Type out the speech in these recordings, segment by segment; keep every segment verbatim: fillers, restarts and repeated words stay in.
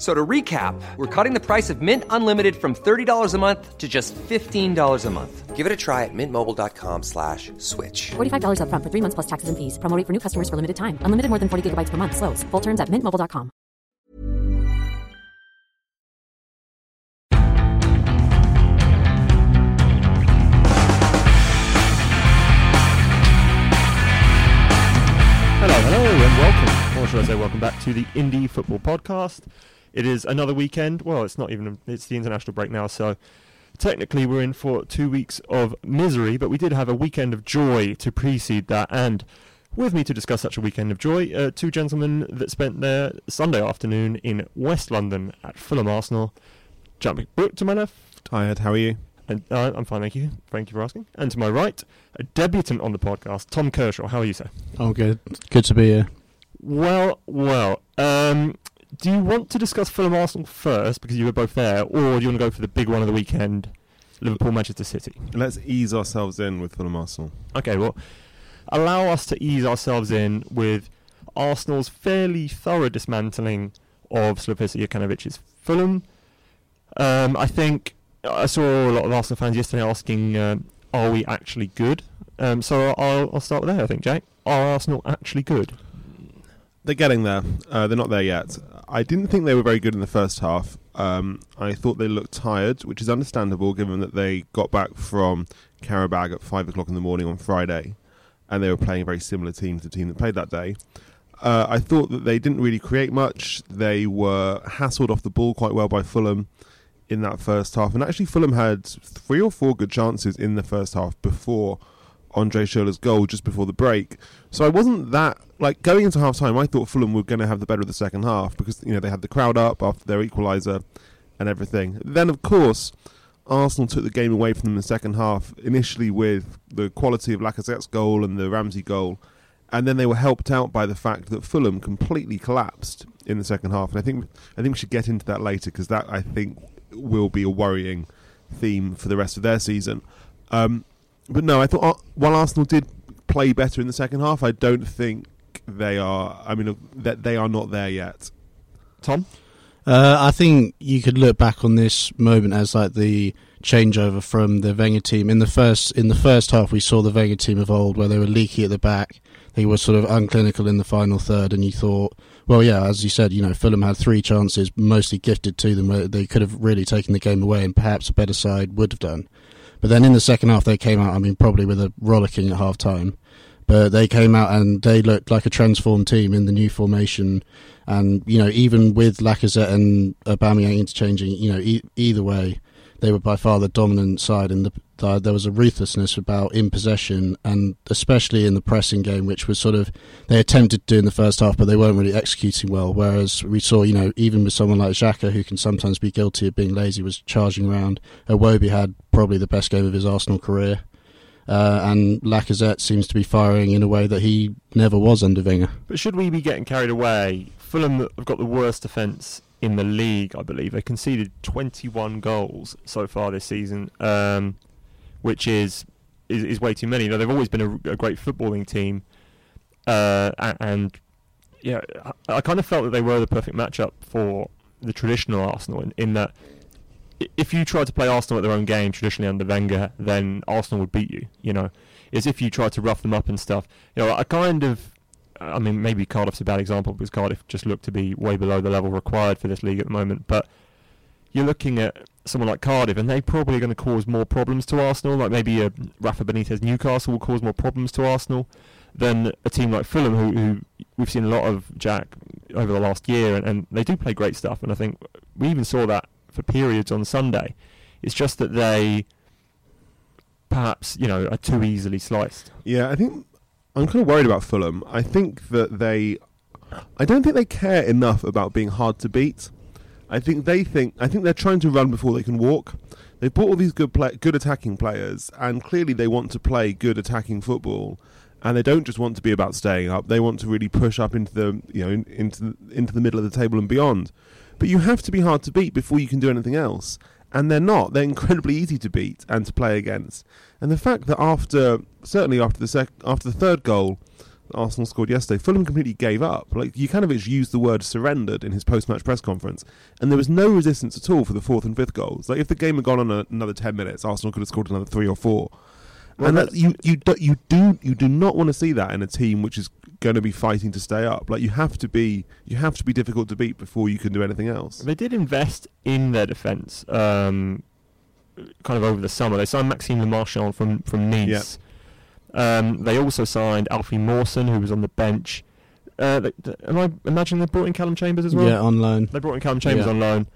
So to recap, we're cutting the price of Mint Unlimited from thirty dollars a month to just fifteen dollars a month. Give it a try at mintmobile.com slash switch. forty-five dollars up front for three months plus taxes and fees. Promo rate for new customers for limited time. Unlimited more than forty gigabytes per month. Slows full terms at mint mobile dot com. Hello, hello, and welcome. Or should I say welcome back to the Indie Football Podcast. It is another weekend. Well, it's not even, it's the international break now, so technically we're in for two weeks of misery, but we did have a weekend of joy to precede that, and with me to discuss such a weekend of joy, uh, two gentlemen that spent their Sunday afternoon in West London at Fulham Arsenal. Jack Pitt-Brooke to my left. Hi Ed, how are you? And, uh, I'm fine, thank you. Thank you for asking. And to my right, a debutant on the podcast, Tom Kershaw. How are you, sir? Oh, good. Good to be here. Well, well, um... do you want to discuss Fulham Arsenal first, because you were both there, or do you want to go for the big one of the weekend, Liverpool Manchester City? Let's ease ourselves in with Fulham Arsenal. Okay, well, allow us to ease ourselves in with Arsenal's fairly thorough dismantling of Slavisa Jokanović's Fulham. Um, I think I saw a lot of Arsenal fans yesterday asking, um, are we actually good? Um, so I'll, I'll start with that, I think, Jake. Are Arsenal actually good? They're getting there. Uh, they're not there yet. I didn't think they were very good in the first half. Um, I thought they looked tired, which is understandable given that they got back from Karabag at five o'clock in the morning on Friday, and they were playing a very similar team to the team that played that day. Uh, I thought that they didn't really create much. They were hassled off the ball quite well by Fulham in that first half. And actually Fulham had three or four good chances in the first half before Andre Schürrle's goal just before the break. So I wasn't that, like, going into half-time, I thought Fulham were going to have the better of the second half because, you know, they had the crowd up after their equaliser and everything. Then, of course, Arsenal took the game away from them in the second half, initially with the quality of Lacazette's goal and the Ramsey goal, and then they were helped out by the fact that Fulham completely collapsed in the second half. And I think, I think we should get into that later because that, I think, will be a worrying theme for the rest of their season. Um But no, I thought uh, while Arsenal did play better in the second half, I don't think they are. I mean, that they are not there yet. Tom, uh, I think you could look back on this moment as like the changeover from the Wenger team. In the first in the first half, we saw the Wenger team of old, where they were leaky at the back. They were sort of unclinical in the final third, and you thought, well, yeah, as you said, you know, Fulham had three chances, mostly gifted to them, where they could have really taken the game away, and perhaps a better side would have done. But then in the second half, they came out, I mean, probably with a rollicking at half-time. But they came out and they looked like a transformed team in the new formation. And, you know, even with Lacazette and Aubameyang interchanging, you know, e- either way, they were by far the dominant side. And the, the, there was a ruthlessness about in possession, and especially in the pressing game, which was sort of, they attempted to do in the first half, but they weren't really executing well. Whereas we saw, you know, even with someone like Xhaka, who can sometimes be guilty of being lazy, was charging around. Iwobi had probably the best game of his Arsenal career. Uh, and Lacazette seems to be firing in a way that he never was under Wenger. But should we be getting carried away? Fulham have got the worst defence in the league, I believe. They conceded twenty-one goals so far this season, um, which is, is is way too many. You know, they've always been a, a great footballing team, uh, and, and yeah, I, I kind of felt that they were the perfect matchup for the traditional Arsenal in, in that if you tried to play Arsenal at their own game traditionally under Wenger, then Arsenal would beat you. You know, is if you tried to rough them up and stuff. You know, I kind of. I mean, maybe Cardiff's a bad example because Cardiff just look to be way below the level required for this league at the moment. But you're looking at someone like Cardiff, and they're probably going to cause more problems to Arsenal. Like maybe a Rafa Benitez Newcastle will cause more problems to Arsenal than a team like Fulham, who, who we've seen a lot of, Jack, over the last year. And, and they do play great stuff. And I think we even saw that for periods on Sunday. It's just that they perhaps, you know, are too easily sliced. Yeah, I think I'm kind of worried about Fulham. I think that they... I don't think they care enough about being hard to beat. I think they think... I think they're trying to run before they can walk. They've bought all these good play, good attacking players, and clearly they want to play good attacking football. and they don't just want to be about staying up. They want to really push up into the, you know, into into the middle of the table and beyond. But you have to be hard to beat before you can do anything else. And they're not. They're incredibly easy to beat and to play against. And the fact that after, certainly after the sec- after the third goal that Arsenal scored yesterday, Fulham completely gave up. Like, Jukanovic used the word surrendered in his post-match press conference, and there was no resistance at all for the fourth and fifth goals. Like, if the game had gone on a, another ten minutes, Arsenal could have scored another three or four. Well, and that, you you do, you do you do not want to see that in a team which is going to be fighting to stay up. Like, you have to be you have to be difficult to beat before you can do anything else. They did invest in their defence, um, kind of over the summer. They signed Maxime Le Marchand from from Nice. Yep. Um, they also signed Alfie Mawson, who was on the bench. Uh, they, am I imagining they brought in Callum Chambers as well? Yeah, on loan. They brought in Callum Chambers yeah. on loan.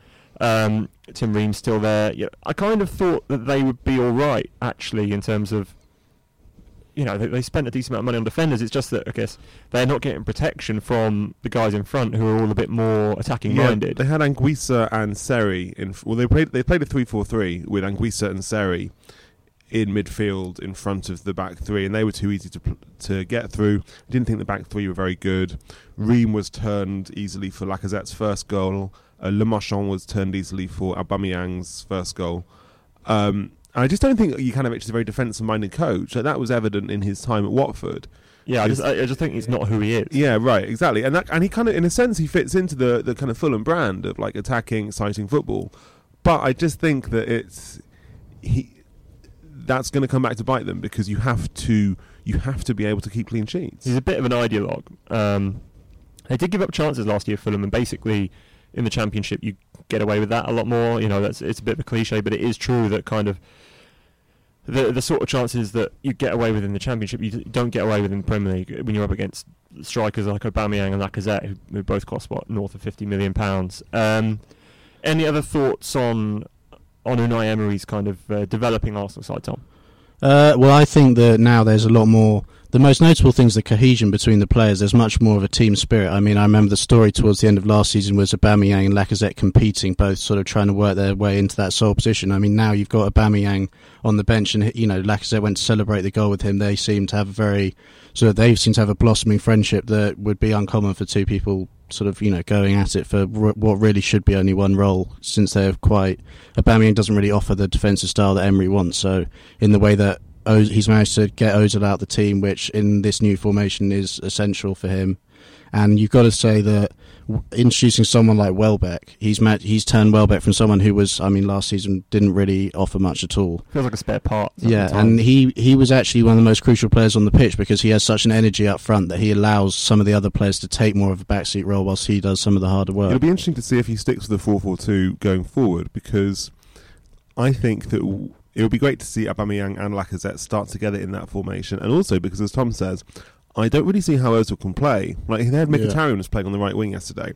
Um, Tim Ream's still there. Yeah, I kind of thought that they would be all right, actually, in terms of, you know, they, they spent a decent amount of money on defenders. It's just that, I guess, they're not getting protection from the guys in front who are all a bit more attacking-minded. Yeah, they had Anguissa and Seri in. Well, they played they played a three four three with Anguissa and Seri in midfield in front of the back three, and they were too easy to to get through. I didn't think the back three were very good. Ream was turned easily for Lacazette's first goal. Uh, Le Marchand was turned easily for Aubameyang's first goal. Um, and I just don't think Jukanovic is a very defensive-minded coach. Like, that was evident in his time at Watford. Yeah, I just, I just think he's not who he is. Yeah, right, exactly. And that, and he kind of, in a sense, he fits into the, the kind of Fulham brand of, like, attacking, exciting football. But I just think that it's he. That's going to come back to bite them, because you have to you have to be able to keep clean sheets. He's a bit of an ideologue. Um, they did give up chances last year, Fulham, and basically, in the Championship, you get away with that a lot more. You know, that's it's a bit of a cliche, but it is true that kind of the the sort of chances that you get away with in the Championship, you don't get away with in the Premier League when you're up against strikers like Aubameyang and Lacazette, who, who both cost what north of fifty million pounds. Um, any other thoughts on on Unai Emery's kind of uh, developing Arsenal side, Tom? Uh, well, I think that now there's a lot more. The most notable thing is the cohesion between the players. There's much more of a team spirit. I mean, I remember the story towards the end of last season was Aubameyang and Lacazette competing, both sort of trying to work their way into that sole position. I mean, now you've got Aubameyang on the bench, and, you know, Lacazette went to celebrate the goal with him. They seem to have a very sort of they seem to have a blossoming friendship that would be uncommon for two people sort of, you know, going at it for r- what really should be only one role, since they're quite. Aubameyang doesn't really offer the defensive style that Emery wants. So in the way that Oz, he's managed to get Ozil out the team, which in this new formation is essential for him. And you've got to say that introducing someone like Welbeck, he's met, he's turned Welbeck from someone who was, I mean, last season didn't really offer much at all. Feels like a spare part. Yeah, and he, he was actually one of the most crucial players on the pitch, because he has such an energy up front that he allows some of the other players to take more of a backseat role whilst he does some of the harder work. It'll be interesting to see if he sticks with the four four two going forward, because I think that W- it would be great to see Aubameyang and Lacazette start together in that formation. And also because, as Tom says, I don't really see how Ozil can play. Like, they had Mkhitaryan yeah. was playing on the right wing yesterday,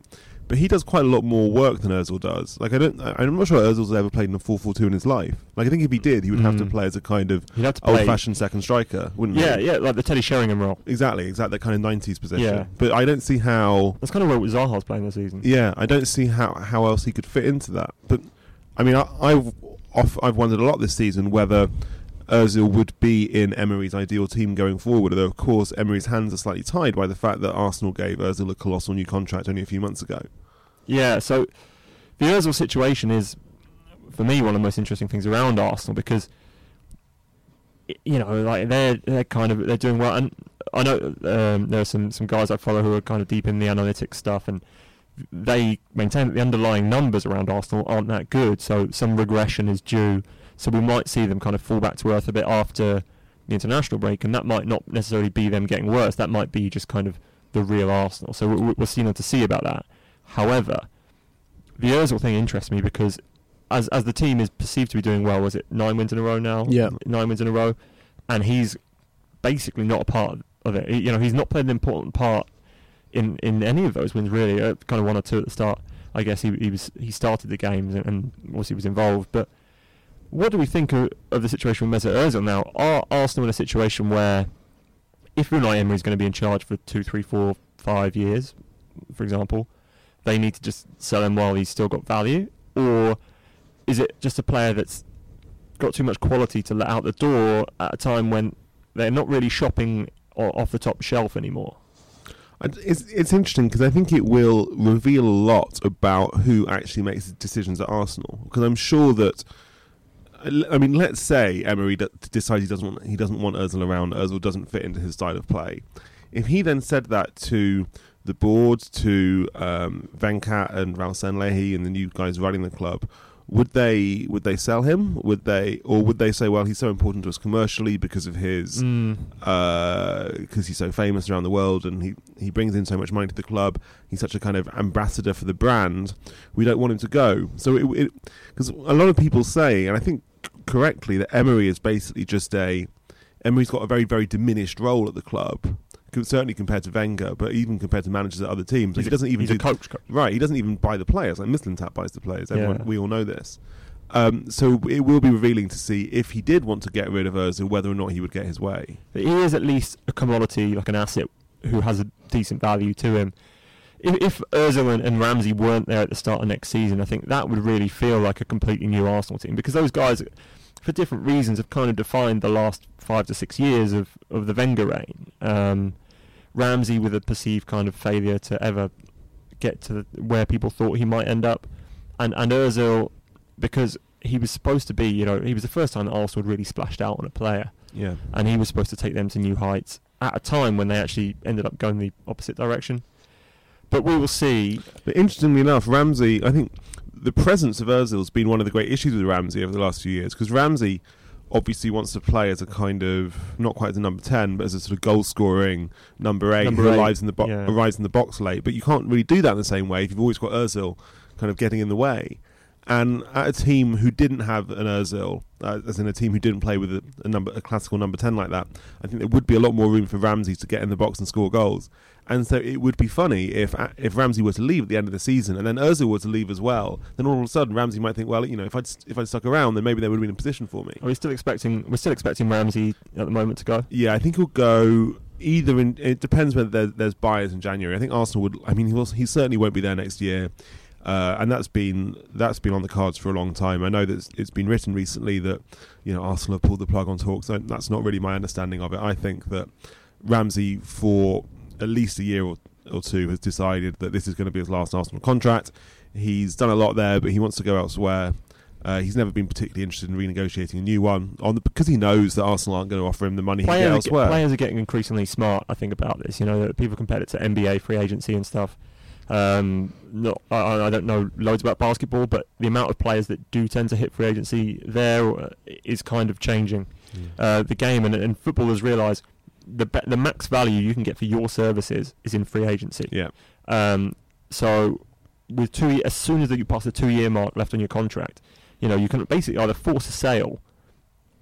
but he does quite a lot more work than Ozil does. Like, I don't, I'm not sure Ozil's ever played in a four four two in his life. Like, I think if he did, he would mm. have to play as a kind of old-fashioned second striker, wouldn't yeah, he? Yeah, yeah, like the Teddy Sheringham role. Exactly, exactly, that kind of nineties position. Yeah. But I don't see how. That's kind of where Zaha's playing this season. Yeah, I don't see how, how else he could fit into that. But I mean, I, I've. Off, I've wondered a lot this season whether Ozil would be in Emery's ideal team going forward, although of course Emery's hands are slightly tied by the fact that Arsenal gave Ozil a colossal new contract only a few months ago. Yeah, so the Ozil situation is, for me, one of the most interesting things around Arsenal, because, you know, like they're they're kind of they're doing well, and I know um, there are some, some guys I follow who are kind of deep in the analytics stuff, and they maintain that the underlying numbers around Arsenal aren't that good, so some regression is due. So we might see them kind of fall back to earth a bit after the international break, and that might not necessarily be them getting worse. That might be just kind of the real Arsenal. So we're, we're still to see about that. However, the Ozil thing interests me, because as as the team is perceived to be doing well, was it nine wins in a row now? Yeah, nine wins in a row, and he's basically not a part of it. You know, he's not played an important part in in any of those wins, really. Uh, kind of one or two at the start, I guess. He he was he started the games and, and obviously was involved. But what do we think of, of the situation with Mesut Ozil now? Are Arsenal in a situation where, if Unai Emery is going to be in charge for two, three, four, five years, for example, they need to just sell him while he's still got value? Or is it just a player that's got too much quality to let out the door at a time when they're not really shopping or off the top shelf anymore. It's, it's interesting because I think it will reveal a lot about who actually makes decisions at Arsenal. Because I'm sure that, I mean, let's say Emery d- decides he doesn't want, he doesn't want Ozil around. Ozil doesn't fit into his style of play. If he then said that to the board, to um, Venkat and Raul Sanlehi and the new guys running the club, would they would they sell him? Would they, or would they say, well, he's so important to us commercially because of his, mm. uh, because he's so famous around the world and he, he brings in so much money to the club. He's such a kind of ambassador for the brand. We don't want him to go. So it, because a lot of people say, and I think correctly, that Emery is basically just a Emery's got a very very diminished role at the club. Certainly compared to Wenger, but even compared to managers at other teams, like he doesn't even he's do a coach, coach. Right. He doesn't even buy the players. Like Mislintat buys the players. Everyone, yeah. We all know this. Um, so it will be revealing to see if he did want to get rid of Ozil, whether or not he would get his way. He is at least a commodity, like an asset, who has a decent value to him. If, if Ozil and, and Ramsey weren't there at the start of next season, I think that would really feel like a completely new Arsenal team, because those guys, for different reasons, have kind of defined the last five to six years of of the Wenger reign. Um, Ramsey with a perceived kind of failure to ever get to the, where people thought he might end up, and and Ozil, because he was supposed to be, you know, he was the first time that Arsenal had really splashed out on a player, yeah, and he was supposed to take them to new heights at a time when they actually ended up going the opposite direction. But we will see. But interestingly enough, Ramsey, I think the presence of Ozil has been one of the great issues with Ramsey over the last few years, because Ramsey obviously wants to play as a kind of, not quite as a number ten, but as a sort of goal-scoring number eight number who eight. Arrives, in the bo- yeah. arrives in the box late. But you can't really do that in the same way if you've always got Ozil kind of getting in the way. And at a team who didn't have an Ozil, uh, as in a team who didn't play with a, a, number, a classical number ten like that, I think there would be a lot more room for Ramsey to get in the box and score goals. And so it would be funny if if Ramsey were to leave at the end of the season, and then Ozil were to leave as well. Then all of a sudden, Ramsey might think, well, you know, if I if I stuck around, then maybe they would have been in position for me. Are we still expecting? We're still expecting Ramsey at the moment to go. Yeah, I think he'll go either. In, it depends whether there, there's buyers in January. I think Arsenal would. I mean, he will, he certainly won't be there next year, uh, and that's been that's been on the cards for a long time. I know that it's, it's been written recently that, you know, Arsenal have pulled the plug on talks. So that's not really my understanding of it. I think that Ramsey for at least a year or, or two has decided that this is going to be his last Arsenal contract. He's done a lot there, but he wants to go elsewhere. Uh, he's never been particularly interested in renegotiating a new one on the, because he knows that Arsenal aren't going to offer him the money players he get elsewhere. Get, players are getting increasingly smart, I think, about this. You know, people compare it to N B A free agency and stuff. Um, not, I, I don't know loads about basketball, but the amount of players that do tend to hit free agency there is kind of changing yeah. uh, the game, and, and footballers realise the be- the max value you can get for your services is in free agency. Yeah. Um. So, with two, e- as soon as you pass the two year mark left on your contract, you know you can basically either force a sale,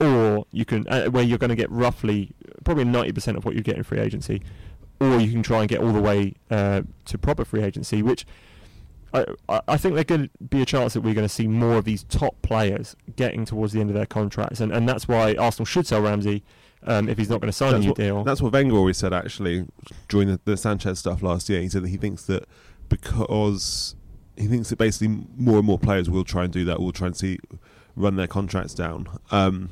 or you can uh, where you're going to get roughly probably ninety percent of what you get in free agency, or you can try and get all the way uh, to proper free agency, which I I think there's going to be a chance that we're going to see more of these top players getting towards the end of their contracts, and and that's why Arsenal should sell Ramsey. Um, if he's not going to sign that's a new what, deal. That's what Wenger always said, actually, during the, the Sanchez stuff last year. He said that he thinks that because he thinks that basically more and more players will try and do that, will try and see run their contracts down. Um,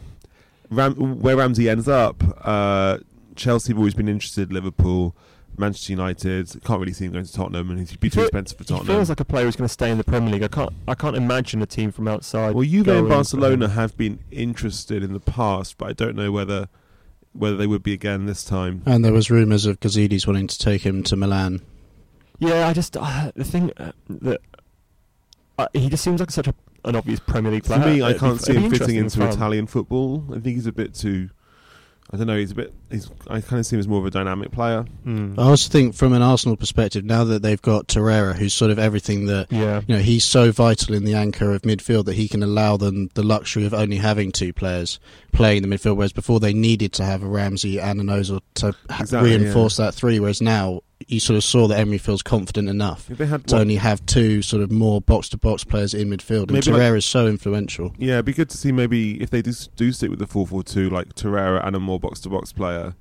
Ram, where Ramsey ends up, uh, Chelsea have always been interested, Liverpool, Manchester United. Can't really see him going to Tottenham, and he'd be too expensive for Tottenham. He feels like a player who's going to stay in the Premier League. I can't, I can't imagine a team from outside. Well, Juve and Barcelona have been interested in the past, but I don't know whether... whether they would be again this time. And there was rumours of Gazidis wanting to take him to Milan. Yeah, I just... Uh, the thing uh, that... Uh, he just seems like such a, an obvious Premier League player. To me, I It'd can't f- see him fitting into fun. Italian football. I think he's a bit too... I don't know, he's a bit... He's, I kind of see him as more of a dynamic player. Mm. I also think from an Arsenal perspective, now that they've got Torreira, who's sort of everything that... Yeah. You know, he's so vital in the anchor of midfield that he can allow them the luxury of only having two players playing the midfield, whereas before they needed to have a Ramsey and an Ozil to exactly, reinforce yeah. that three, whereas now you sort of saw that Emery feels confident enough if they had to one, only have two sort of more box-to-box players in midfield, and Torreira like, is so influential. Yeah, it'd be good to see maybe if they do, do stick with the four four two, like Torreira and a more box-to-box player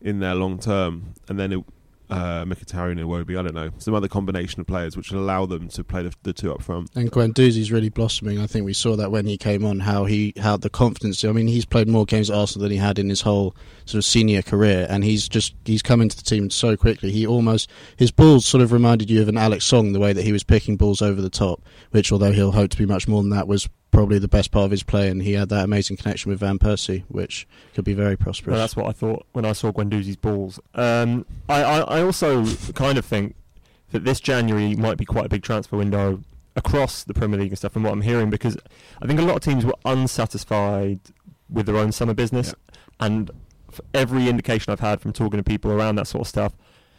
in there long term, and then it, uh, Mkhitaryan and Iwobi, I don't know, some other combination of players which will allow them to play the, the two up front. And Guendouzi's really blossoming. I think we saw that when he came on, how he had the confidence. I mean, he's played more games at Arsenal than he had in his whole sort of senior career, and he's just he's come into the team so quickly. He almost, his balls sort of reminded you of an Alex Song, the way that he was picking balls over the top, which, although he'll hope to be much more than that, was probably the best part of his play, and he had that amazing connection with Van Persie, which could be very prosperous. Well, that's what I thought when I saw Guendouzi's balls. Um, I, I, I also kind of think that this January might be quite a big transfer window across the Premier League and stuff, from what I'm hearing, because I think a lot of teams were unsatisfied with their own summer business, yeah. and for every indication I've had from talking to people around that sort of stuff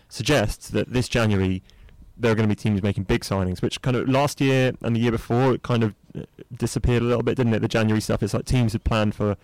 suggests that this January there are going to be teams making big signings, which kind of last year and the year before it kind of disappeared a little bit, didn't it? The January stuff, it's like teams had planned for,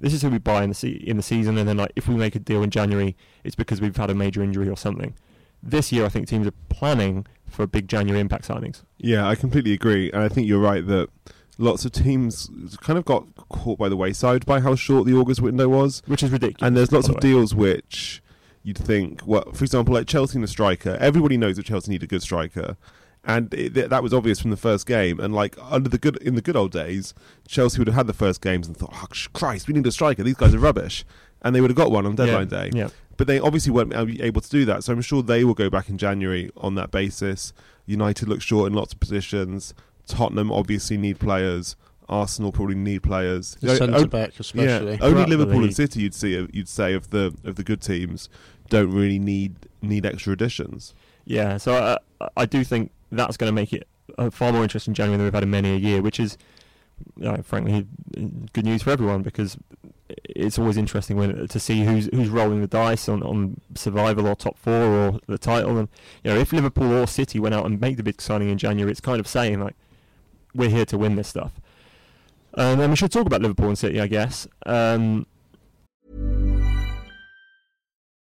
this is who we buy in the se- in the season, and then like if we make a deal in January, it's because we've had a major injury or something. This year, I think teams are planning for big January impact signings. Yeah, I completely agree, and I think you're right that lots of teams kind of got caught by the wayside by how short the August window was, which is ridiculous. And there's lots of deals which you'd think, well, for example, like Chelsea and a striker. Everybody knows that Chelsea need a good striker, and it, th- that was obvious from the first game. And like under the good, in the good old days, Chelsea would have had the first games and thought, oh, Christ, we need a striker. These guys are rubbish, and they would have got one on deadline yeah. day. Yeah. But they obviously weren't able to do that, so I'm sure they will go back in January on that basis. United look short in lots of positions. Tottenham obviously need players. Arsenal probably need players. The centre back especially. Yeah, only Liverpool and City you'd see, you'd say of the of the good teams don't really need need extra additions. Yeah, so I, I do think that's going to make it far more interesting in January than we've had in many a year, which is, you know, frankly, good news for everyone, because it's always interesting when to see who's who's rolling the dice on, on survival or top four or the title. And you know, if Liverpool or City went out and made the big signing in January, it's kind of saying like, we're here to win this stuff. Um, and we should talk about Liverpool and City, I guess. Um...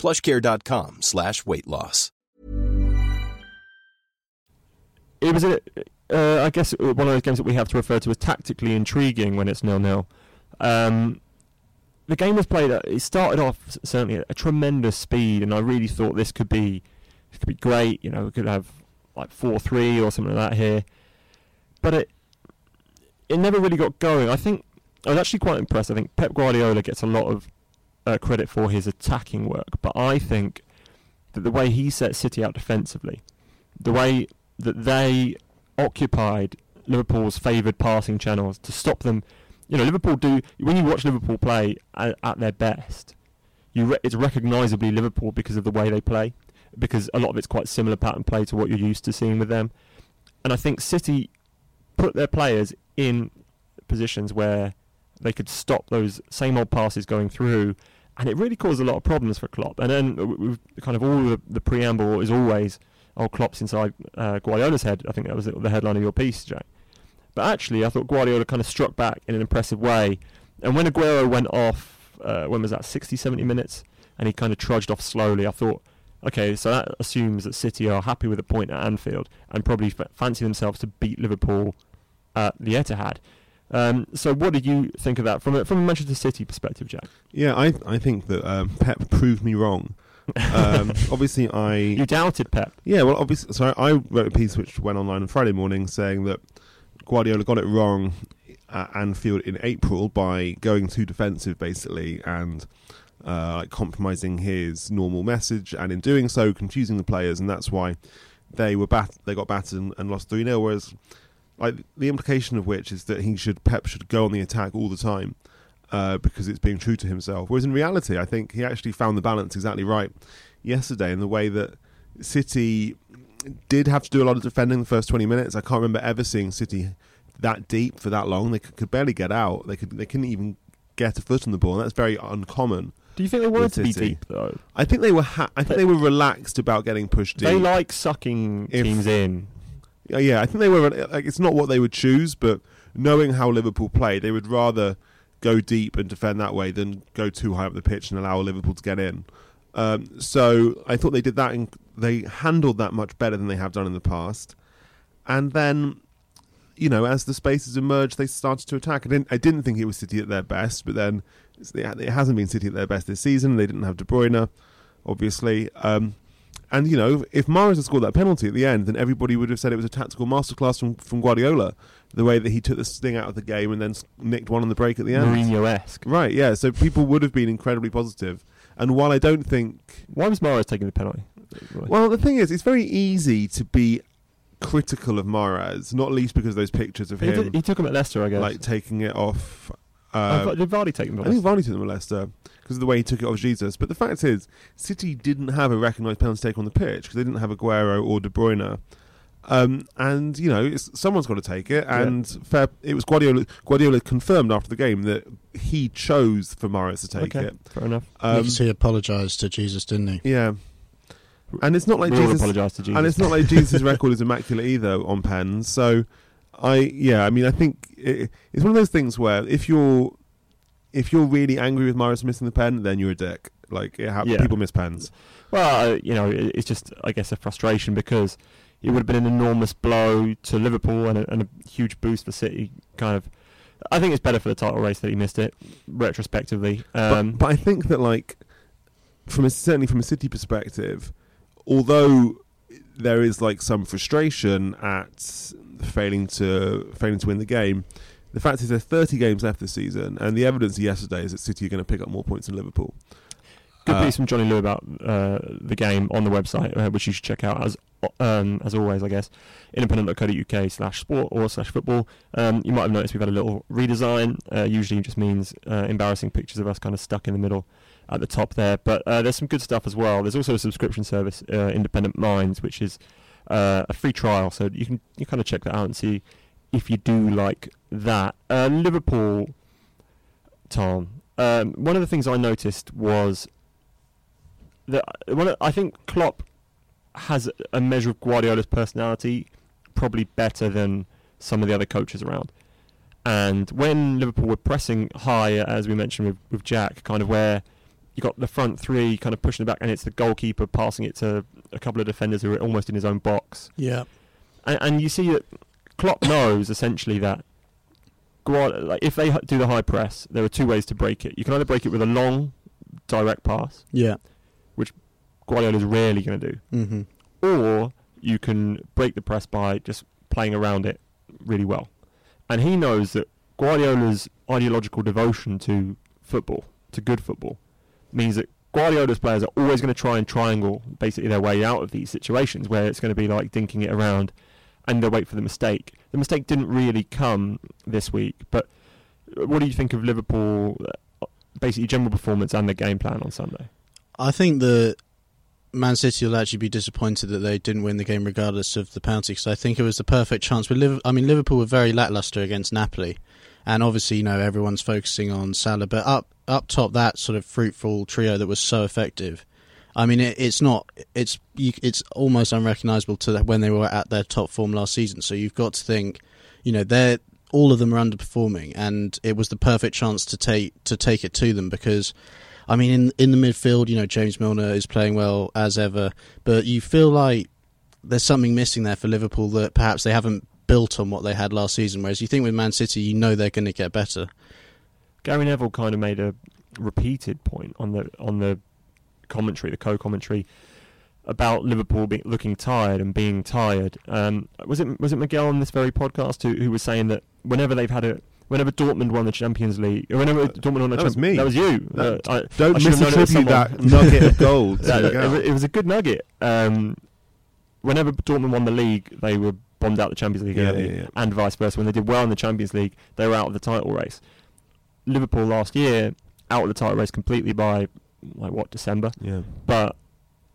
plushcare.com slash weight loss. It was, a, uh, I guess, one of those games that we have to refer to as tactically intriguing when it's nil-nil. Um, the game was played, it started off certainly at a tremendous speed, and I really thought this could be It could be great, you know, we could have like four three or something like that here. But it it never really got going. I think I was actually quite impressed. I think Pep Guardiola gets a lot of uh, credit for his attacking work, but I think that the way he set City out defensively, the way that they occupied Liverpool's favoured passing channels to stop them. You know, Liverpool do, when you watch Liverpool play at, at their best, you re- it's recognisably Liverpool because of the way they play, because a lot of it's quite similar pattern play to what you're used to seeing with them. And I think City put their players in positions where they could stop those same old passes going through, and it really caused a lot of problems for Klopp. And then we've kind of all the, the preamble is always, oh, Klopp's inside uh, Guardiola's head. I think that was the headline of your piece, Jack. But actually, I thought Guardiola kind of struck back in an impressive way. And when Aguero went off, uh, when was that, sixty, seventy minutes, and he kind of trudged off slowly, I thought, okay, so that assumes that City are happy with a point at Anfield and probably f- fancy themselves to beat Liverpool at the Etihad. Um, so what did you think of that from a, from a Manchester City perspective, Jack? Yeah, I I think that um, Pep proved me wrong. Um, obviously, I... You doubted Pep? Yeah, well, obviously, so I wrote a piece which went online on Friday morning saying that Guardiola got it wrong at Anfield in April by going too defensive, basically, and... Uh, like compromising his normal message, and in doing so confusing the players, and that's why they were bat- they got battered and, and lost three nil, whereas like the implication of which is that he should Pep should go on the attack all the time uh, because it's being true to himself. Whereas in reality, I think he actually found the balance exactly right yesterday in the way that City did have to do a lot of defending the first twenty minutes. I can't remember ever seeing City that deep for that long. They could, could barely get out. They could they couldn't even get a foot on the ball. And that's very uncommon. Do you think they wanted to be deep though? I think they were. Ha- I think they were relaxed about getting pushed deep. They like sucking if, teams in. Yeah, I think they were. Like, it's not what they would choose, but knowing how Liverpool play, they would rather go deep and defend that way than go too high up the pitch and allow Liverpool to get in. Um, so I thought they did that. In, they handled that much better than they have done in the past. And then, you know, as the spaces emerged, they started to attack. I didn't. I didn't think it was City at their best, but then it hasn't been City at their best this season. They didn't have De Bruyne, obviously. Um, and, you know, if Mahrez had scored that penalty at the end, then everybody would have said it was a tactical masterclass from, from Guardiola, the way that he took the sting out of the game and then nicked one on the break at the end. Mourinho-esque. Right, yeah. So people would have been incredibly positive. And while I don't think... Why was Mahrez taking the penalty? Well, the thing is, it's very easy to be critical of Mahrez, not least because of those pictures of he him... Did, he took him at Leicester, I guess. Like, taking it off... Uh, oh, did Vardy take them? I think Vardy took them at Leicester because of the way he took it off Jesus. But the fact is, City didn't have a recognised penalty take on the pitch because they didn't have Aguero or De Bruyne, um, and you know it's, someone's got to take it. And yeah. fair, it was Guardiola. Guardiola confirmed after the game that he chose for Mahrez to take okay, it. Fair enough. Um, he apologised to Jesus, didn't he? Yeah. And it's not like we Jesus. Apologised to Jesus. And it's not like Jesus' record is immaculate either on pens. So. I yeah, I mean, I think it, it's one of those things where if you're if you're really angry with Mahrez missing the pen, then you're a dick. Like it happens, yeah. People miss pens. Well, you know, it's just I guess a frustration because it would have been an enormous blow to Liverpool and a, and a huge boost for City. Kind of, I think it's better for the title race that he missed it retrospectively. Um, but, but I think that like from a, certainly from a City perspective, although there is like some frustration at failing to failing to win the game, the fact is there are thirty games left this season, and the evidence yesterday is that City are going to pick up more points than Liverpool. Good uh, piece from Johnny Liu about uh, the game on the website, uh, which you should check out as um, as always, I guess, independent dot co dot uk slash sport or slash football. Um, you might have noticed we've had a little redesign. Uh, usually it just means uh, embarrassing pictures of us kind of stuck in the middle at the top there, but uh, there's some good stuff as well. There's also a subscription service, uh, Independent Minds, which is Uh, a free trial, so you can you kind of check that out and see if you do like that. Uh, Liverpool, Tom, um, one of the things I noticed was that one of, I think Klopp has a measure of Guardiola's personality probably better than some of the other coaches around. And when Liverpool were pressing high, as we mentioned with, with Jack, kind of where you got the front three kind of pushing the back, and it's the goalkeeper passing it to a couple of defenders who are almost in his own box. Yeah, and, and you see that Klopp knows essentially that Guardiola, like if they do the high press, there are two ways to break it. You can either break it with a long, direct pass, yeah, which Guardiola is rarely going to do, mm-hmm. or you can break the press by just playing around it really well. And he knows that Guardiola's ideological devotion to football, to good football, means that Guardiola's players are always going to try and triangle basically their way out of these situations where it's going to be like dinking it around and they'll wait for the mistake. The mistake didn't really come this week, but what do you think of Liverpool, basically general performance and the game plan on Sunday? I think that Man City will actually be disappointed that they didn't win the game regardless of the penalty, because I think it was the perfect chance. But Liv- I mean, Liverpool were very lacklustre against Napoli. And obviously, you know, everyone's focusing on Salah, but up up top, that sort of fruitful trio that was so effective. I mean, it, it's not it's you, it's almost unrecognisable to when they were at their top form last season. So you've got to think, you know, they're all of them are underperforming, and it was the perfect chance to take to take it to them because, I mean, in in the midfield, you know, James Milner is playing well as ever, but you feel like there's something missing there for Liverpool that perhaps they haven't built on what they had last season, whereas you think with Man City, you know they're going to get better. Gary Neville kind of made a repeated point on the on the commentary, the co-commentary, about Liverpool be, looking tired and being tired. Um, was it was it Miguel on this very podcast who, who was saying that whenever they've had a whenever Dortmund won the Champions League, or whenever uh, Dortmund won the Champions League, that Cham- was me. That was you. That, uh, I, don't I misattribute that nugget of gold. that, it, it was a good nugget. Um, whenever Dortmund won the league, they were bombed out the Champions League yeah, early, yeah, yeah. and vice versa. When they did well in the Champions League, they were out of the title race. Liverpool last year, out of the title race completely by, like, what, December? Yeah. But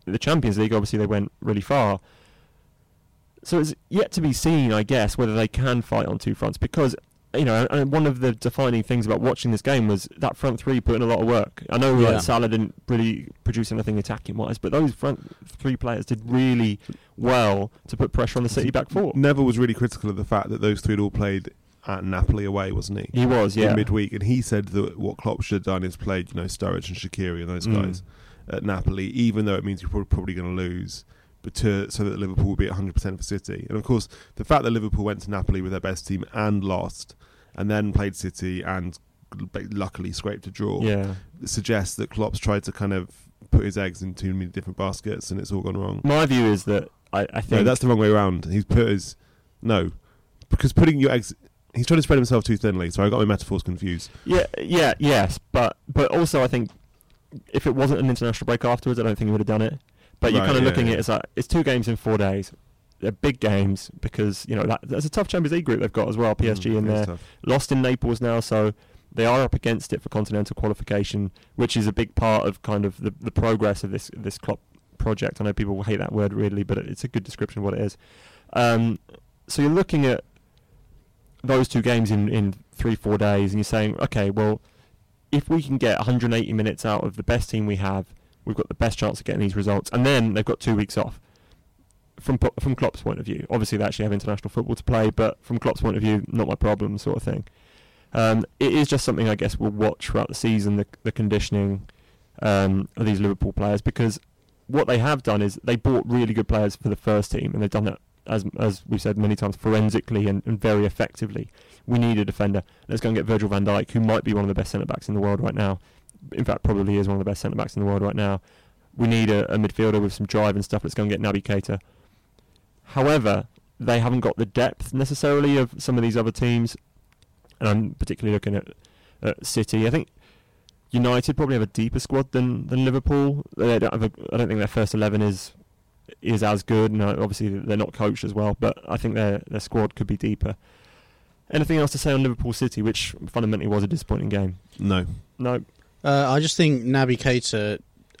the Champions League, obviously, they went really far. So it's yet to be seen, I guess, whether they can fight on two fronts, because, you know, and one of the defining things about watching this game was that front three put in a lot of work. I know yeah. like, Salah didn't really produce anything attacking-wise, but those front three players did really well to put pressure on the City back four. Neville was really critical of the fact that those three had all played at Napoli away, wasn't he? He was, yeah. In midweek, and he said that what Klopp should have done is played, you know, Sturridge and Shaqiri and those mm. guys at Napoli, even though it means you're probably going to lose, but to, so that Liverpool will be at one hundred percent for City. And of course, the fact that Liverpool went to Napoli with their best team and lost, and then played City and luckily scraped a draw, yeah. suggests that Klopp's tried to kind of put his eggs in too many different baskets, and it's all gone wrong. My view is that I, I think... No, that's the wrong way around. He's put his... No. Because putting your eggs... He's trying to spread himself too thinly, so I got my metaphors confused. Yeah, yeah, yes, but but also I think if it wasn't an international break afterwards, I don't think he would have done it. But right, you're kind of yeah, looking yeah. at it as like, it's two games in four days. They're big games because, you know, that, that's a tough Champions League group they've got as well, P S G mm, in there. Tough. Lost in Naples now, so they are up against it for continental qualification, which is a big part of kind of the, the progress of this, this Klopp project. I know people will hate that word really, but it's a good description of what it is. Um, so you're looking at those two games in, in three, four days, and you're saying, okay, well, if we can get one hundred eighty minutes out of the best team we have, we've got the best chance of getting these results. And then they've got two weeks off. From from Klopp's point of view, obviously they actually have international football to play, but from Klopp's point of view, not my problem sort of thing. Um, it is just something I guess we'll watch throughout the season, the, the conditioning um, of these Liverpool players, because what they have done is they bought really good players for the first team, and they've done that, as as we've said many times, forensically and, and very effectively. We need a defender. Let's go and get Virgil van Dijk, who might be one of the best centre-backs in the world right now. In fact, probably is one of the best centre-backs in the world right now. We need a, a midfielder with some drive and stuff. Let's go and get Naby Keita. However, they haven't got the depth necessarily of some of these other teams. And I'm particularly looking at, at City. I think United probably have a deeper squad than, than Liverpool. They don't have a, I don't think their first eleven is is as good. No, obviously, they're not coached as well, but I think their their squad could be deeper. Anything else to say on Liverpool City, which fundamentally was a disappointing game? No. No. Uh, I just think Naby Keita,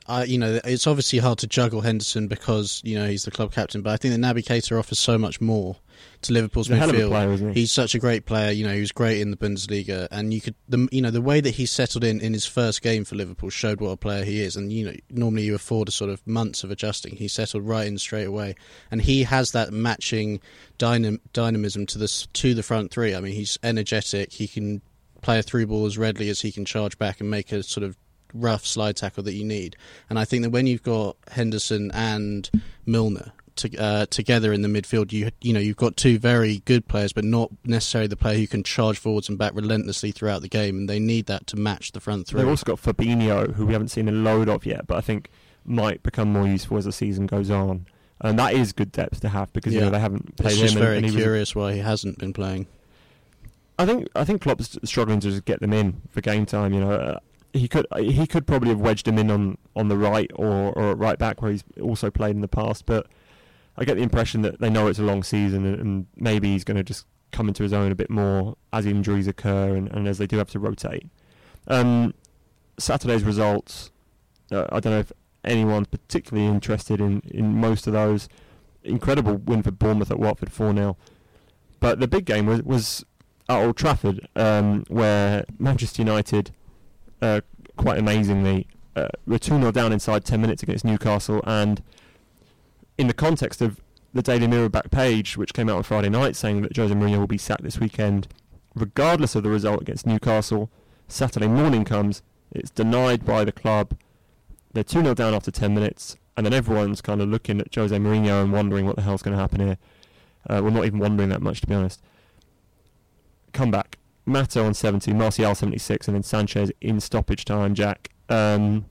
I, you know, it's obviously hard to juggle Henderson because, you know, he's the club captain, but I think that Naby Keita offers so much more to Liverpool's midfield. He's a hell of a player, isn't he? He's such a great player, you know, he was great in the Bundesliga, and you could, the, you know, the way that he settled in in his first game for Liverpool showed what a player he is, and, you know, normally you afford a sort of months of adjusting. He settled right in straight away, and he has that matching dynam- dynamism to the, to the front three. I mean, he's energetic, he can play a through ball as readily as he can charge back and make a sort of rough slide tackle that you need. And I think that when you've got Henderson and Milner to, uh, together in the midfield, you you know, you've got two very good players, but not necessarily the player who can charge forwards and back relentlessly throughout the game, and they need that to match the front three. They've also got Fabinho, who we haven't seen a load of yet, but I think might become more useful as the season goes on. And that is good depth to have, because yeah. you know, they haven't played him. It's just him very and, and curious he was... why he hasn't been playing. I think I think Klopp's struggling to just get them in for game time, you know. Uh, He could he could probably have wedged him in on, on the right or, or at right back where he's also played in the past, but I get the impression that they know it's a long season and, and maybe he's going to just come into his own a bit more as injuries occur and, and as they do have to rotate. Um, Saturday's results, uh, I don't know if anyone's particularly interested in, in most of those. Incredible win for Bournemouth at Watford, four nil. But the big game was, was at Old Trafford, um, where Manchester United... Uh, quite amazingly, uh, we're two nil down inside ten minutes against Newcastle, and in the context of the Daily Mirror back page, which came out on Friday night saying that Jose Mourinho will be sacked this weekend, regardless of the result against Newcastle, Saturday morning comes, it's denied by the club, they're two nil down after ten minutes, and then everyone's kind of looking at Jose Mourinho and wondering what the hell's going to happen here. Uh, well, not even wondering that much, to be honest. Come back. Matto on seventy, Martial seventy-six, and then Sanchez in stoppage time. Jack, um,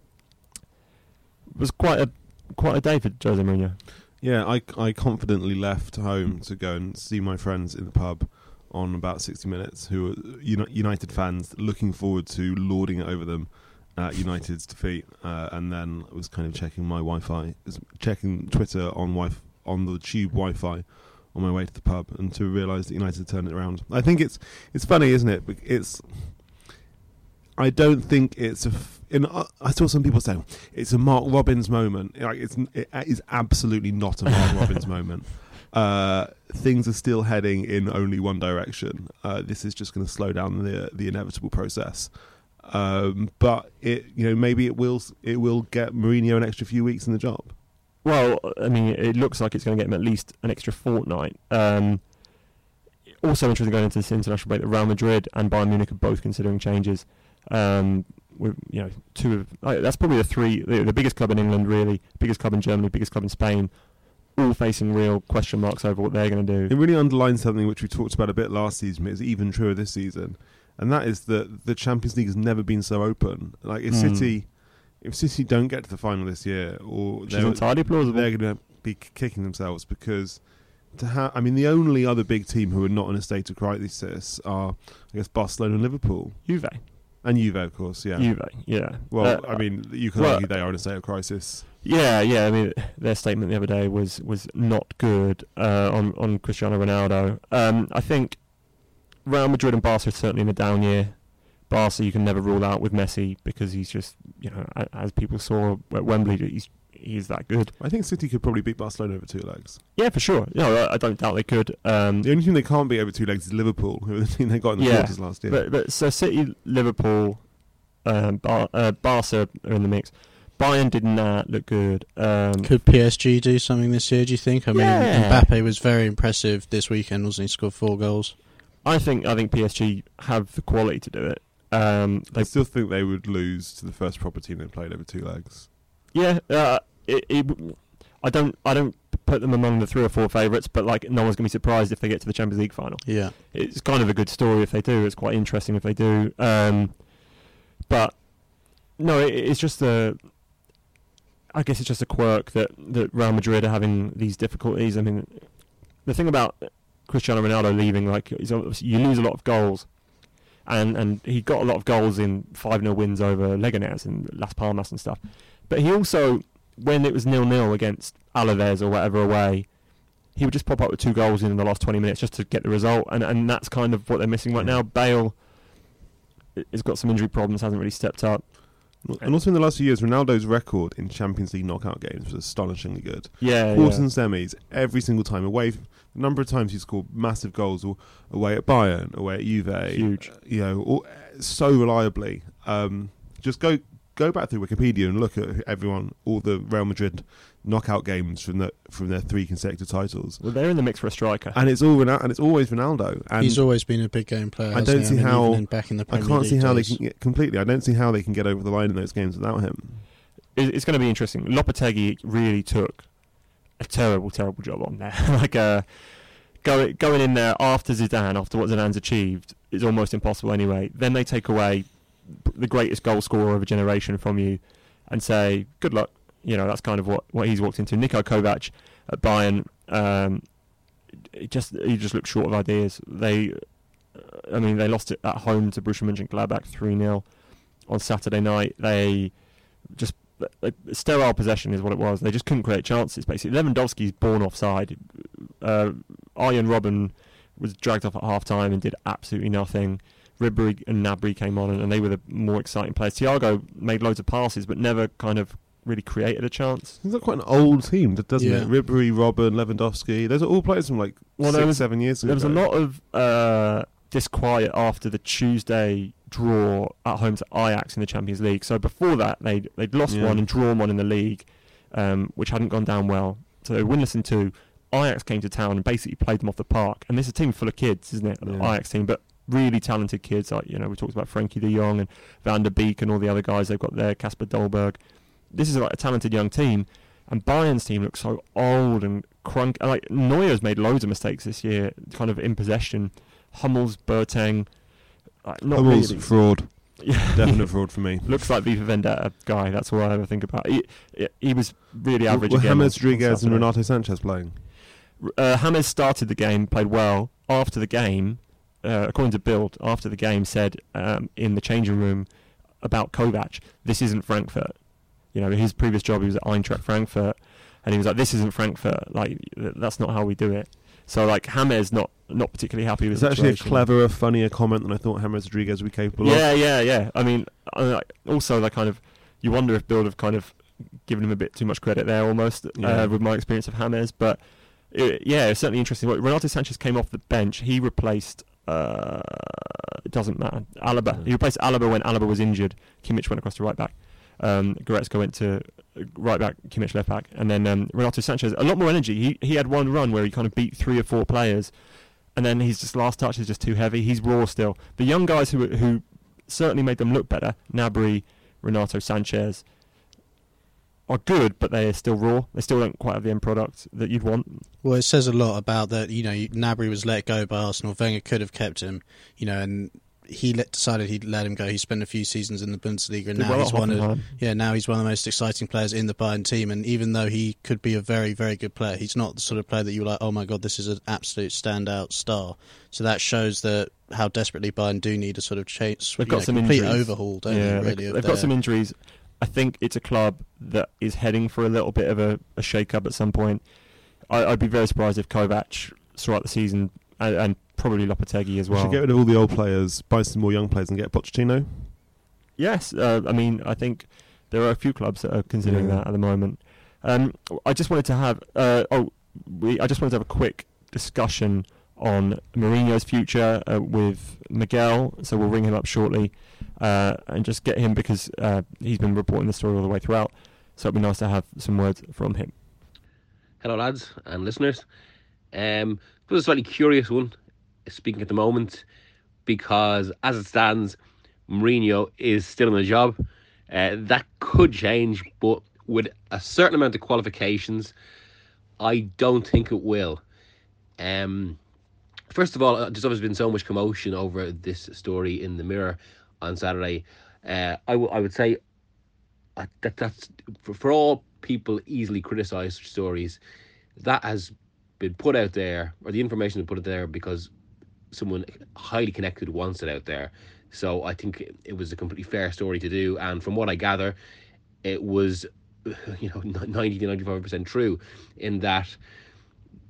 was quite a quite a day for Jose Mourinho. Yeah, I, I confidently left home to go and see my friends in the pub on about sixty minutes, who are United fans, looking forward to lording it over them at United's defeat, uh, and then was kind of checking my Wi-Fi, checking Twitter on Wi-Fi on the tube Wi-Fi on my way to the pub, and to realise that United had turned it around. I think it's it's funny, isn't it? It's I don't think it's a. F- in, uh, I saw some people say it's a Mark Robbins moment. Like it's it is absolutely not a Mark Robbins moment. Uh, things are still heading in only one direction. Uh, this is just going to slow down the the inevitable process. Um, but it, you know, maybe it will it will get Mourinho an extra few weeks in the job. Well, I mean, it looks like it's going to get him at least an extra fortnight. Um, also interesting going into this international break that Real Madrid and Bayern Munich are both considering changes. Um, with, you know, two of uh, that's probably the three the, the biggest club in England, really, biggest club in Germany, biggest club in Spain, all facing real question marks over what they're going to do. It really underlines something which we talked about a bit last season, but it's even truer this season, and that is that the Champions League has never been so open. Like if mm. City. If City don't get to the final this year, or Which they're, entirely plausible. They're going to be kicking themselves because, to ha- I mean, the only other big team who are not in a state of crisis are, I guess, Barcelona and Liverpool. Juve. And Juve, of course, yeah. Juve, yeah. Well, uh, I mean, you can well, argue they are in a state of crisis. Yeah, yeah. I mean, their statement the other day was, was not good uh, on, on Cristiano Ronaldo. Um, I think Real Madrid and Barca are certainly in a down year. Barca you can never rule out with Messi because he's just, you know, as people saw at Wembley, he's he's that good. I think City could probably beat Barcelona over two legs. Yeah, for sure. No, I don't doubt they could. Um, the only thing they can't beat over two legs is Liverpool, who are the team they got in the yeah, quarters last year. But, but so City, Liverpool, um, Bar- uh, Barca are in the mix. Bayern did not look good. Um, could P S G do something this year, do you think? I yeah. mean, Mbappe was very impressive this weekend, wasn't he? Scored four goals. I think I think P S G have the quality to do it. Um, I still think they would lose to the first proper team they played over two legs. Yeah, uh, it, it, I don't, I don't put them among the three or four favourites, but like no one's gonna be surprised if they get to the Champions League final. Yeah, it's kind of a good story if they do. It's quite interesting if they do. Um, but no, it, it's just a, I guess it's just a quirk that that Real Madrid are having these difficulties. I mean, the thing about Cristiano Ronaldo leaving, like, is you lose a lot of goals. And and he got a lot of goals in five nil wins over Leganés and Las Palmas and stuff. But he also, when it was nil nil against Alaves or whatever away, he would just pop up with two goals in the last twenty minutes just to get the result. And, and that's kind of what they're missing right now. Bale has got some injury problems, hasn't really stepped up. And also in the last few years, Ronaldo's record in Champions League knockout games was astonishingly good. Yeah, Quarters yeah. and semis, every single time away. The number of times he scored massive goals away at Bayern, away at Juve. Huge. You know, all, so reliably. Um, just go go back through Wikipedia and look at everyone, all the Real Madrid knockout games from the from their three consecutive titles. Well, they're in the mix for a striker, and it's all and it's always Ronaldo. And he's always been a big game player. I don't see how in back in the Premier I can't League see how days. They can get, completely. I don't see how they can get over the line in those games without him. It's going to be interesting. Lopetegui really took a terrible, terrible job on there. like uh, going going in there after Zidane, after what Zidane's achieved, is almost impossible anyway. Then they take away the greatest goal scorer of a generation from you, and say, "Good luck." You know, that's kind of what, what he's walked into. Niko Kovac at Bayern, um, it just he just looked short of ideas. They, I mean, they lost it at home to Borussia Mönchengladbach three nil on Saturday night. They just, they, sterile possession is what it was. They just couldn't create chances, basically. Lewandowski's born offside. Uh, Arjen Robben was dragged off at half-time and did absolutely nothing. Ribéry and Gnabry came on, and, and they were the more exciting players. Thiago made loads of passes, but never kind of really created a chance. It's quite an old team, doesn't yeah. it? Ribéry, Robben, Lewandowski. Those are all players from like well, six, was, seven years ago. There was a lot of uh, disquiet after the Tuesday draw at home to Ajax in the Champions League. So before that, they'd, they'd lost yeah. one and drawn one in the league, um, which hadn't gone down well. So they were winless in two. Ajax came to town and basically played them off the park. And this is a team full of kids, isn't it? An yeah. Ajax team, but really talented kids. Like, you know, we talked about Frenkie de Jong and Van der Beek and all the other guys they've got there, Casper Dolberg. This is like a talented young team, and Bayern's team looks so old and crunk. Like Neuer's made loads of mistakes this year, kind of in possession. Hummels, Boateng, like not Hummels really. fraud, definite fraud for me. Looks like Viva Vendetta guy. That's all I ever think about. He, he was really average. Were James Rodriguez and Renato Sanchez playing? Uh, James started the game, played well. After the game, uh, according to Bild, after the game said um, in the changing room about Kovac, this isn't Frankfurt. You know, his previous job, he was at Eintracht Frankfurt, and he was like, "This isn't Frankfurt. Like, that's not how we do it." So like, James not not particularly happy with. It's actually a cleverer, funnier comment than I thought James Rodriguez would be capable yeah, of. Yeah, yeah, yeah. I mean, I, also like kind of, you wonder if Bill have kind of given him a bit too much credit there, almost yeah. uh, with my experience of James, but it, yeah, it's certainly interesting. Renato Sanchez came off the bench. He replaced. Uh, it doesn't matter. Alaba. He replaced Alaba when Alaba was injured. Kimmich went across to right back. Um, Goretzka went to right back, Kimmich left back, and then um, Renato Sanchez, a lot more energy. He he had one run where he kind of beat three or four players, and then his just last touch is just too heavy. He's raw still. The young guys who who certainly made them look better, Gnabry, Renato Sanchez, are good, but they are still raw. They still don't quite have the end product that you'd want. Well, it says a lot about that. You know, Gnabry was let go by Arsenal. Wenger could have kept him. You know, and. He let, decided he'd let him go. He spent a few seasons in the Bundesliga, and now he's one of yeah. Now he's one of the most exciting players in the Bayern team. And even though he could be a very, very good player, he's not the sort of player that you're like, oh my god, this is an absolute standout star. So that shows that how desperately Bayern do need a sort of change. They've got know, some complete injuries. Overhaul, don't yeah, they? Really, they've got some injuries. I think it's a club that is heading for a little bit of a, a shake-up at some point. I, I'd be very surprised if Kovac throughout the season and. and probably Lopetegui as well. We should get rid of all the old players, buy some more young players, and get Pochettino. Yes, uh, I mean, I think there are a few clubs that are considering yeah. that at the moment. Um, I just wanted to have uh, oh, we, I just wanted to have a quick discussion on Mourinho's future uh, with Miguel. So we'll ring him up shortly uh, and just get him because uh, he's been reporting the story all the way throughout. So it'd be nice to have some words from him. Hello, lads and listeners. Um, it was a slightly curious one. Speaking at the moment, because as it stands, Mourinho is still in the job. Uh, that could change, but with a certain amount of qualifications, I don't think it will. Um, first of all, there's obviously been so much commotion over this story in the Mirror on Saturday. Uh, I, w- I would say that that's for, for all people easily criticise stories, that has been put out there, or the information has been put out there because someone highly connected wants it out there. So I think it was a completely fair story to do, and from what I gather, it was, you know, ninety to ninety-five percent true, in that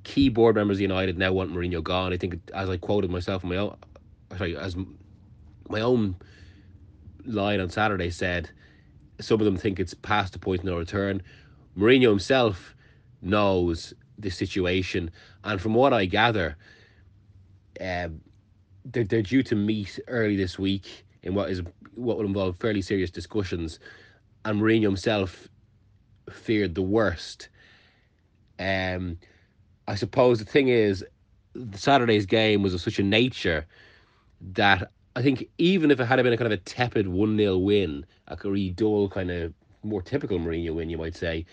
key board members of United now want Mourinho gone. I think, as I quoted myself in my own, sorry, as my own line on Saturday said, some of them think it's past the point of no return. Mourinho himself knows the situation, and from what I gather, Um, they're, they're due to meet early this week in what is what will involve fairly serious discussions, and Mourinho himself feared the worst. Um, I suppose the thing is, Saturday's game was of such a nature that I think even if it had been a kind of a tepid one nil win, a really dull kind of more typical Mourinho win, you might say,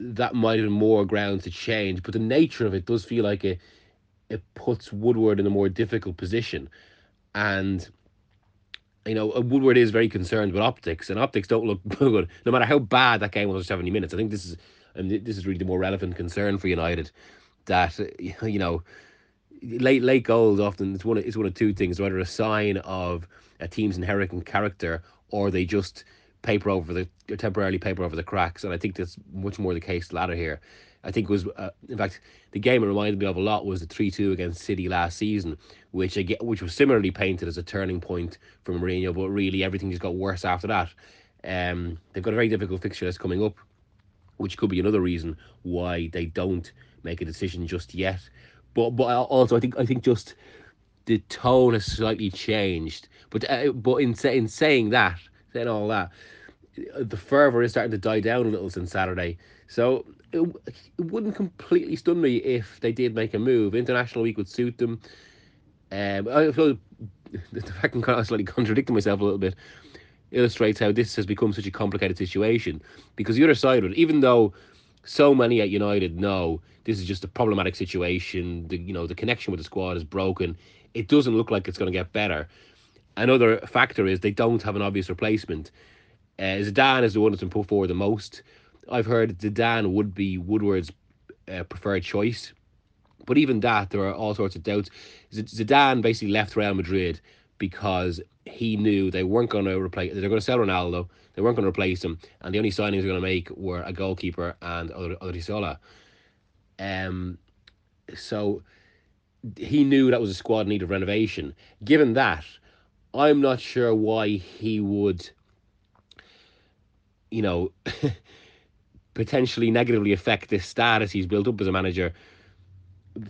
that might have been more grounds to change. But the nature of it does feel like a it puts Woodward in a more difficult position. And, you know, Woodward is very concerned with optics, and optics don't look good, no matter how bad that game was for seventy minutes. I think this is and this is really the more relevant concern for United, that, you know, late late goals often, it's one of, it's one of two things, either a sign of a team's inherent character, or they just paper over the, or temporarily paper over the cracks. And I think that's much more the case latter here. I think was, uh, in fact, the game it reminded me of a lot was the three two against City last season, which again, which was similarly painted as a turning point for Mourinho, but really everything just got worse after that. Um, they've got a very difficult fixture that's coming up, which could be another reason why they don't make a decision just yet. But but also I think I think just the tone has slightly changed. But uh, but in in saying that, saying all that, the fervour is starting to die down a little since Saturday. So it wouldn't completely stun me if they did make a move. International week would suit them. Um, I feel the fact I'm kind of slightly contradicting myself a little bit illustrates how this has become such a complicated situation, because the other side of it, even though so many at United know this is just a problematic situation, the, you know, the connection with the squad is broken, it doesn't look like it's going to get better. Another factor is they don't have an obvious replacement. Uh, Zidane is the one that's been put forward the most. I've heard Zidane would be Woodward's uh, preferred choice. But even that, there are all sorts of doubts. Z- Zidane basically left Real Madrid because he knew they weren't going to replace, they're going to sell Ronaldo, they weren't going to replace him, and the only signings they're going to make were a goalkeeper and Odriozola. Um, so he knew that was a squad in need of renovation. Given that, I'm not sure why he would, you know, potentially negatively affect this status he's built up as a manager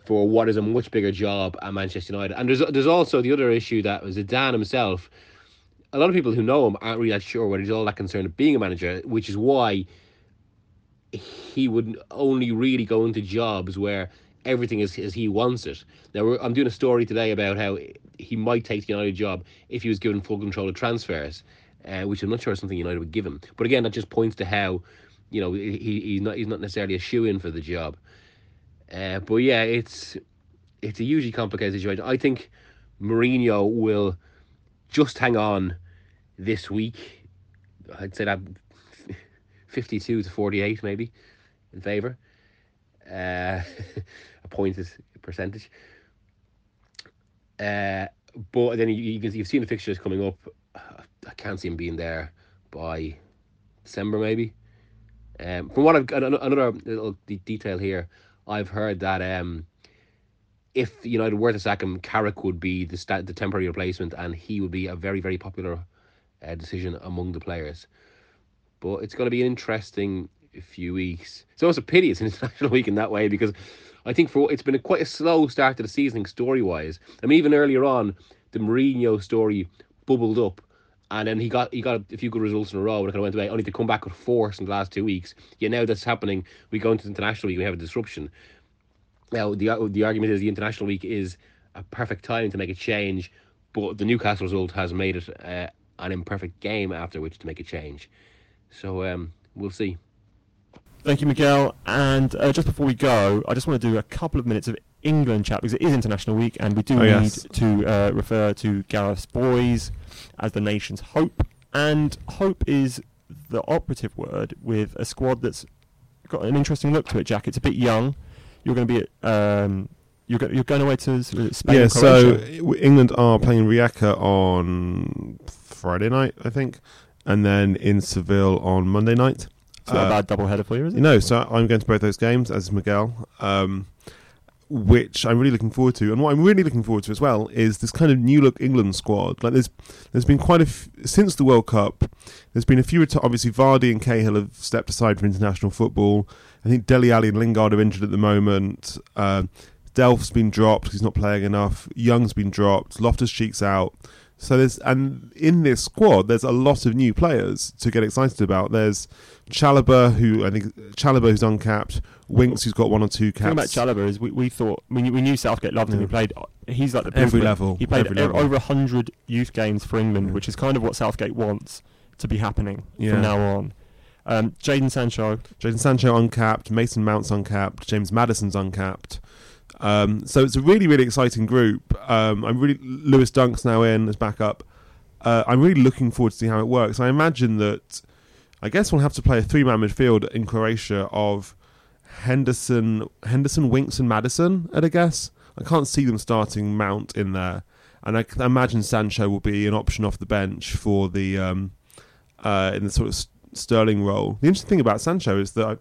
for what is a much bigger job at Manchester United. And there's there's also the other issue that Zidane himself, a lot of people who know him aren't really that sure whether he's all that concerned at being a manager, which is why he would only really go into jobs where everything is as he wants it. Now, we're, I'm doing a story today about how he might take the United job if he was given full control of transfers, uh, which I'm not sure is something United would give him. But again, that just points to how, you know, he, he's not he's not necessarily a shoe-in for the job. Uh, but yeah, it's it's a hugely complicated situation. I think Mourinho will just hang on this week. I'd say that fifty-two to forty-eight maybe in favour. Uh, a point is a percentage. Uh, but then you, you can, you've seen the fixtures coming up. I can't see him being there by December maybe. Um, from what I've got, another little de- detail here. I've heard that um, if United were to sack him, Carrick would be the sta- the temporary replacement, and he would be a very, very popular uh, decision among the players. But it's going to be an interesting few weeks. So it's a pity it's an international week in that way, because I think for it's been a, quite a slow start to the season story-wise. I mean, even earlier on, the Mourinho story bubbled up, and then he got he got a few good results in a row, and it kind of went away, only to come back with force in the last two weeks. Yeah, now that's happening. We go into the international week, we have a disruption. Now, the the argument is the international week is a perfect time to make a change, but the Newcastle result has made it uh, an imperfect game after which to make a change. So um, we'll see. Thank you, Miguel. And uh, just before we go, I just want to do a couple of minutes of England chat, because it is International Week, and we do oh, need yes. to uh, refer to Gareth's boys as the nation's hope. And hope is the operative word with a squad that's got an interesting look to it, Jack. It's a bit young. You're going to be at, um, you're, go- you're going away to Spain. Yeah, so England are playing Rijeka on Friday night, I think, and then in Seville on Monday night. It's not uh, a bad double-header for you, is it? No, so I'm going to both those games, as is Miguel, um, which I'm really looking forward to. And what I'm really looking forward to as well is this kind of new-look England squad. Like, there's there's been quite a... F- since the World Cup, there's been a few... Reti- obviously, Vardy and Cahill have stepped aside from international football. I think Dele Alli and Lingard are injured at the moment. Uh, Delph's been dropped because he's not playing enough. Young's been dropped. Loftus-Cheek's out. So there's, and in this squad, there's a lot of new players to get excited about. There's Chalobah, who I think Chalobah who's uncapped, Winks, who's got one or two caps. The thing about Chalobah is we, we thought we knew, we knew Southgate loved him. He played, he's like the every level. He played every level. Over a hundred youth games for England, yeah. which is kind of what Southgate wants to be happening yeah. from now on. Um, Jadon Sancho, Jadon Sancho uncapped, Mason Mount's uncapped, James Maddison's uncapped. Um, so it's a really, really exciting group. Um, I'm really Lewis Dunk's now in as backup. Uh, I'm really looking forward to see how it works. I imagine that I guess we'll have to play a three-man midfield in Croatia of Henderson, Henderson, Winks, and Maddison. At a guess, I can't see them starting Mount in there, and I, I imagine Sancho will be an option off the bench for the um, uh, in the sort of Sterling role. The interesting thing about Sancho is that. I,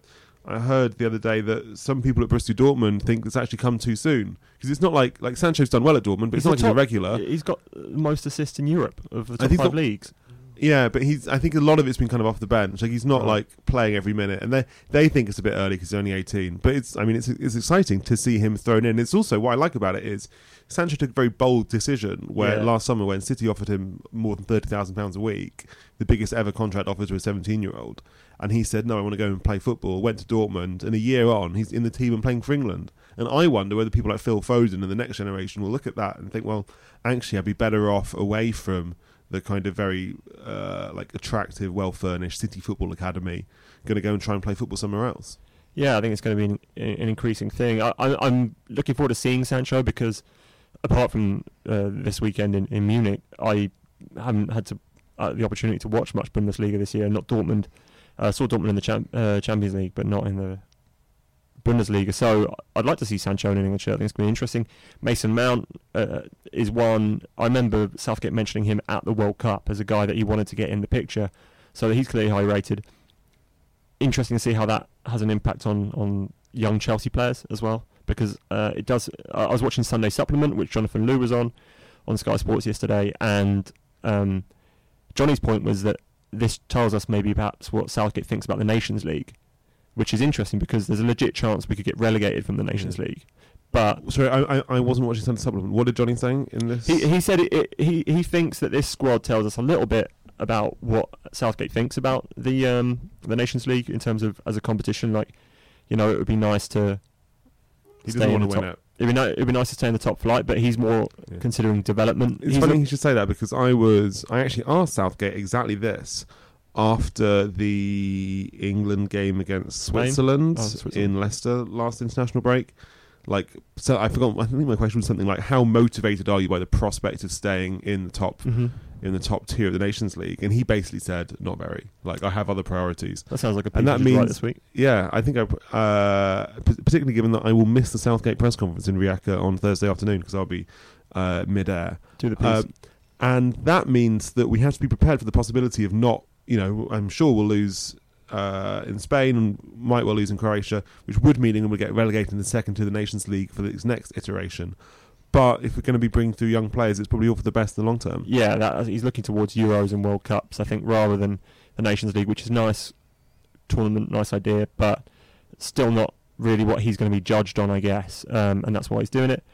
I heard the other day that some people at Borussia Dortmund think it's actually come too soon. Because it's not like... Like, Sancho's done well at Dortmund, but he's it's not like top, he's a regular. He's got most assists in Europe of the top five not, leagues. Yeah, but he's. I think a lot of it's been kind of off the bench. Like, he's not, oh. like, playing every minute. And they they think it's a bit early because he's only eighteen. But, it's. I mean, it's it's exciting to see him thrown in. It's also... What I like about it is Sancho took a very bold decision where yeah. last summer when City offered him more than thirty thousand pounds a week, the biggest ever contract offered to a seventeen-year-old... And he said, no, I want to go and play football. Went to Dortmund, and a year on, he's in the team and playing for England. And I wonder whether people like Phil Foden and the next generation will look at that and think, well, actually, I'd be better off away from the kind of very uh, like attractive, well-furnished City Football Academy. Going to go and try and play football somewhere else. Yeah, I think it's going to be an, an increasing thing. I, I, I'm looking forward to seeing Sancho because, apart from uh, this weekend in, in Munich, I haven't had to uh, the opportunity to watch much Bundesliga this year, not Dortmund. I uh, saw Dortmund in the champ, uh, Champions League, but not in the Bundesliga. So I'd like to see Sancho in an England shirt. I think it's going to be interesting. Mason Mount uh, is one. I remember Southgate mentioning him at the World Cup as a guy that he wanted to get in the picture. So he's clearly high rated. Interesting to see how that has an impact on, on young Chelsea players as well. Because uh, it does. I was watching Sunday Supplement, which Jonathan Liu was on, on Sky Sports yesterday. And um, Johnny's point was that this tells us maybe perhaps what Southgate thinks about the Nations League, which is interesting because there's a legit chance we could get relegated from the Nations League. But sorry, I I, I wasn't watching Sunday Supplement. What did Johnny say in this? He, he said it, it, he he thinks that this squad tells us a little bit about what Southgate thinks about the um, the Nations League in terms of as a competition. Like, you know, it would be nice to. He doesn't want to win it. It'd be, no, it'd be nice to stay in the top flight, but he's more yeah. considering development. It's he's funny a- you should say that because I was I actually asked Southgate exactly this after the England game against Switzerland, oh, Switzerland in Leicester last international break. Like, so I forgot. I think my question was something like, "How motivated are you by the prospect of staying in the top mm-hmm. in the top tier of the Nations League?" And he basically said, "Not very. Like, I have other priorities." That sounds like a and that means right this week. Yeah, I think I uh, particularly given that I will miss the Southgate press conference in Rijeka on Thursday afternoon because I'll be uh, mid-air. Do the piece. Uh, and that means that we have to be prepared for the possibility of not. You know, I'm sure we'll lose. Uh, in Spain and might well lose in Croatia, which would mean England would get relegated in the second to the Nations League for its next iteration. But if we're going to be bringing through young players, it's probably all for the best in the long term. Yeah, that, he's looking towards Euros and World Cups, I think, rather than the Nations League, which is nice tournament, nice idea, but still not really what he's going to be judged on, I guess, um, and that's why he's doing it.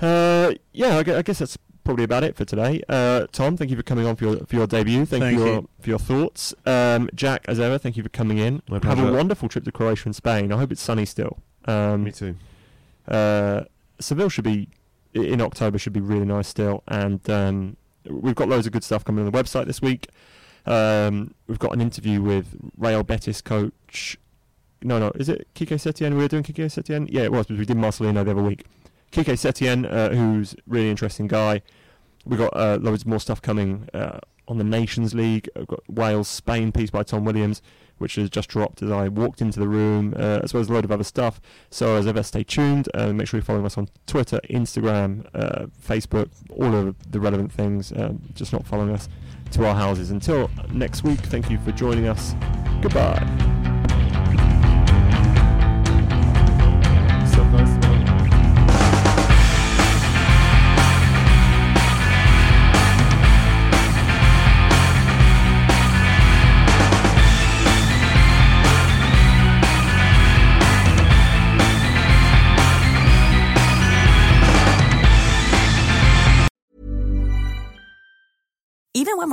Uh, yeah, I guess, I guess that's probably about it for today. Uh, Tom, thank you for coming on for your for your debut. Thank, thank you, for your, you for your thoughts. Um, Jack, as ever, thank you for coming in. My pleasure. Have a wonderful trip to Croatia and Spain. I hope it's sunny still. Um, Me too. Uh, Seville should be in October. Should be really nice still. And um, we've got loads of good stuff coming on the website this week. Um, we've got an interview with Real Betis coach. No, no, is it Kike Setien? We were doing Kike Setien. Yeah, it was because we did Marcelino the other week. Kike Setien, uh, who's a really interesting guy. We've got uh, loads more stuff coming uh, on the Nations League. We've got Wales-Spain piece by Tom Williams, which has just dropped as I walked into the room, uh, as well as a load of other stuff. So as ever, stay tuned. Uh, make sure you're following us on Twitter, Instagram, uh, Facebook, all of the relevant things. Um, just not following us to our houses. Until next week, thank you for joining us. Goodbye. Even when